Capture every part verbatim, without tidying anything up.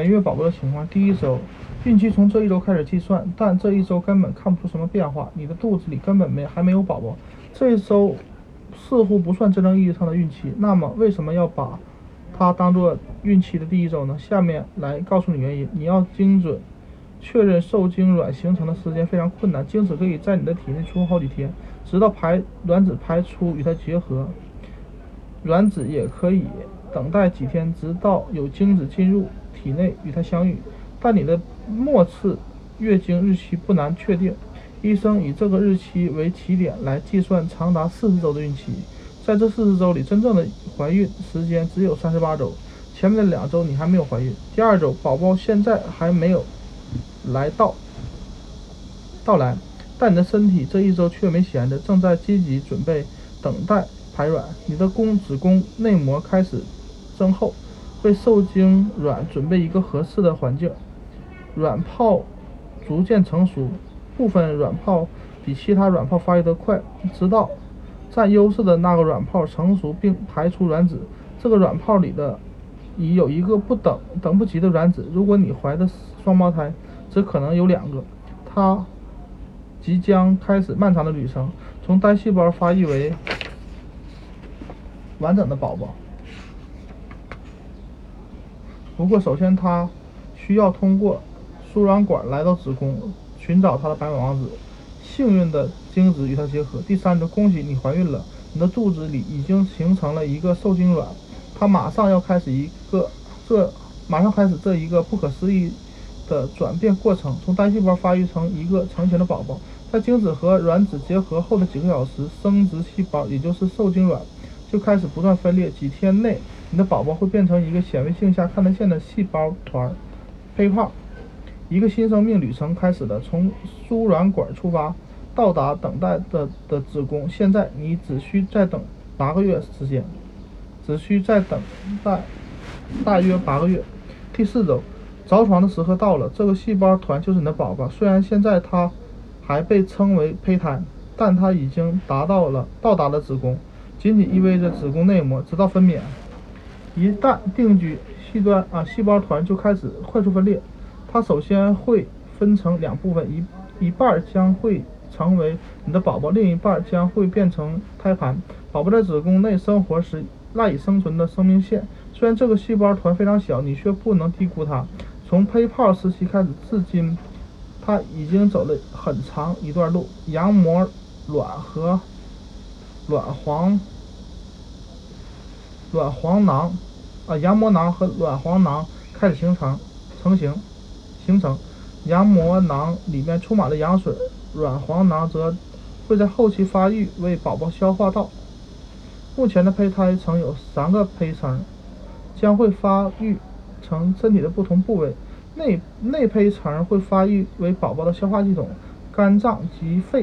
本月宝宝的情况，第一周，孕期从这一周开始计算，但这一周根本看不出什么变化，你的肚子里根本没还没有宝宝，这一周似乎不算真正意义上的孕期，那么为什么要把它当做孕期的第一周呢？下面来告诉你原因。你要精准确认受精卵形成的时间非常困难，精子可以在你的体内出好几天，直到排卵子排出与它结合，卵子也可以等待几天，直到有精子进入体内与它相遇。但你的末次月经日期不难确定，医生以这个日期为起点来计算长达四十周的孕期。在这四十周里，真正的怀孕时间只有三十八周，前面的两周你还没有怀孕。第二周，宝宝现在还没有来到到来，但你的身体这一周却没闲着，正在积极准备等待排卵。你的宫子宫内膜开始增厚，为受精卵准备一个合适的环境。卵泡逐渐成熟，部分卵泡比其他卵泡发育得快，直到占优势的那个卵泡成熟并排出卵子，这个卵泡里的已有一个不等等不及的卵子。如果你怀的双胞胎，只可能有两个。它即将开始漫长的旅程，从单细胞发育为完整的宝宝。不过首先它需要通过输卵管来到子宫，寻找它的白马王子，幸运的精子与它结合。第三周，恭喜你怀孕了，你的肚子里已经形成了一个受精卵，它马上要开始一个这马上开始这一个不可思议的转变过程，从单细胞发育成一个成型的宝宝。在精子和卵子结合后的几个小时，生殖细胞也就是受精卵就开始不断分裂，几天内你的宝宝会变成一个显微镜下看得见的细胞团胚泡。一个新生命旅程开始了，从输卵管出发，到达等待的的子宫。现在你只需再等八个月时间，只需再等待大约八个月。第四周，着床的时刻到了，这个细胞团就是你的宝宝。虽然现在它还被称为胚胎，但它已经达到了到达了子宫，仅仅意味着子宫内膜，直到分娩。一旦定居细端啊，细胞团就开始快速分裂。它首先会分成两部分，一一半将会成为你的宝宝，另一半将会变成胎盘。宝宝在子宫内生活时赖以生存的生命线，虽然这个细胞团非常小，你却不能低估它。从胚泡时期开始至今，它已经走了很长一段路。羊膜卵和卵黄卵黄囊啊，羊膜囊和卵黄囊开始形成成型形成。羊膜囊里面充满了羊水，卵黄囊则会在后期发育为宝宝消化道。目前的胚胎层有三个胚层，将会发育成身体的不同部位。内内胚层会发育为宝宝的消化系统、肝脏及肺；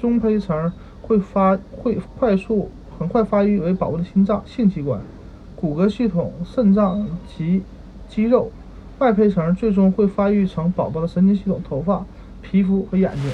中胚层会发会快速很快发育为宝宝的心脏、性器官、骨骼系统、肾脏及肌肉；外胚层最终会发育成宝宝的神经系统、头发、皮肤和眼睛。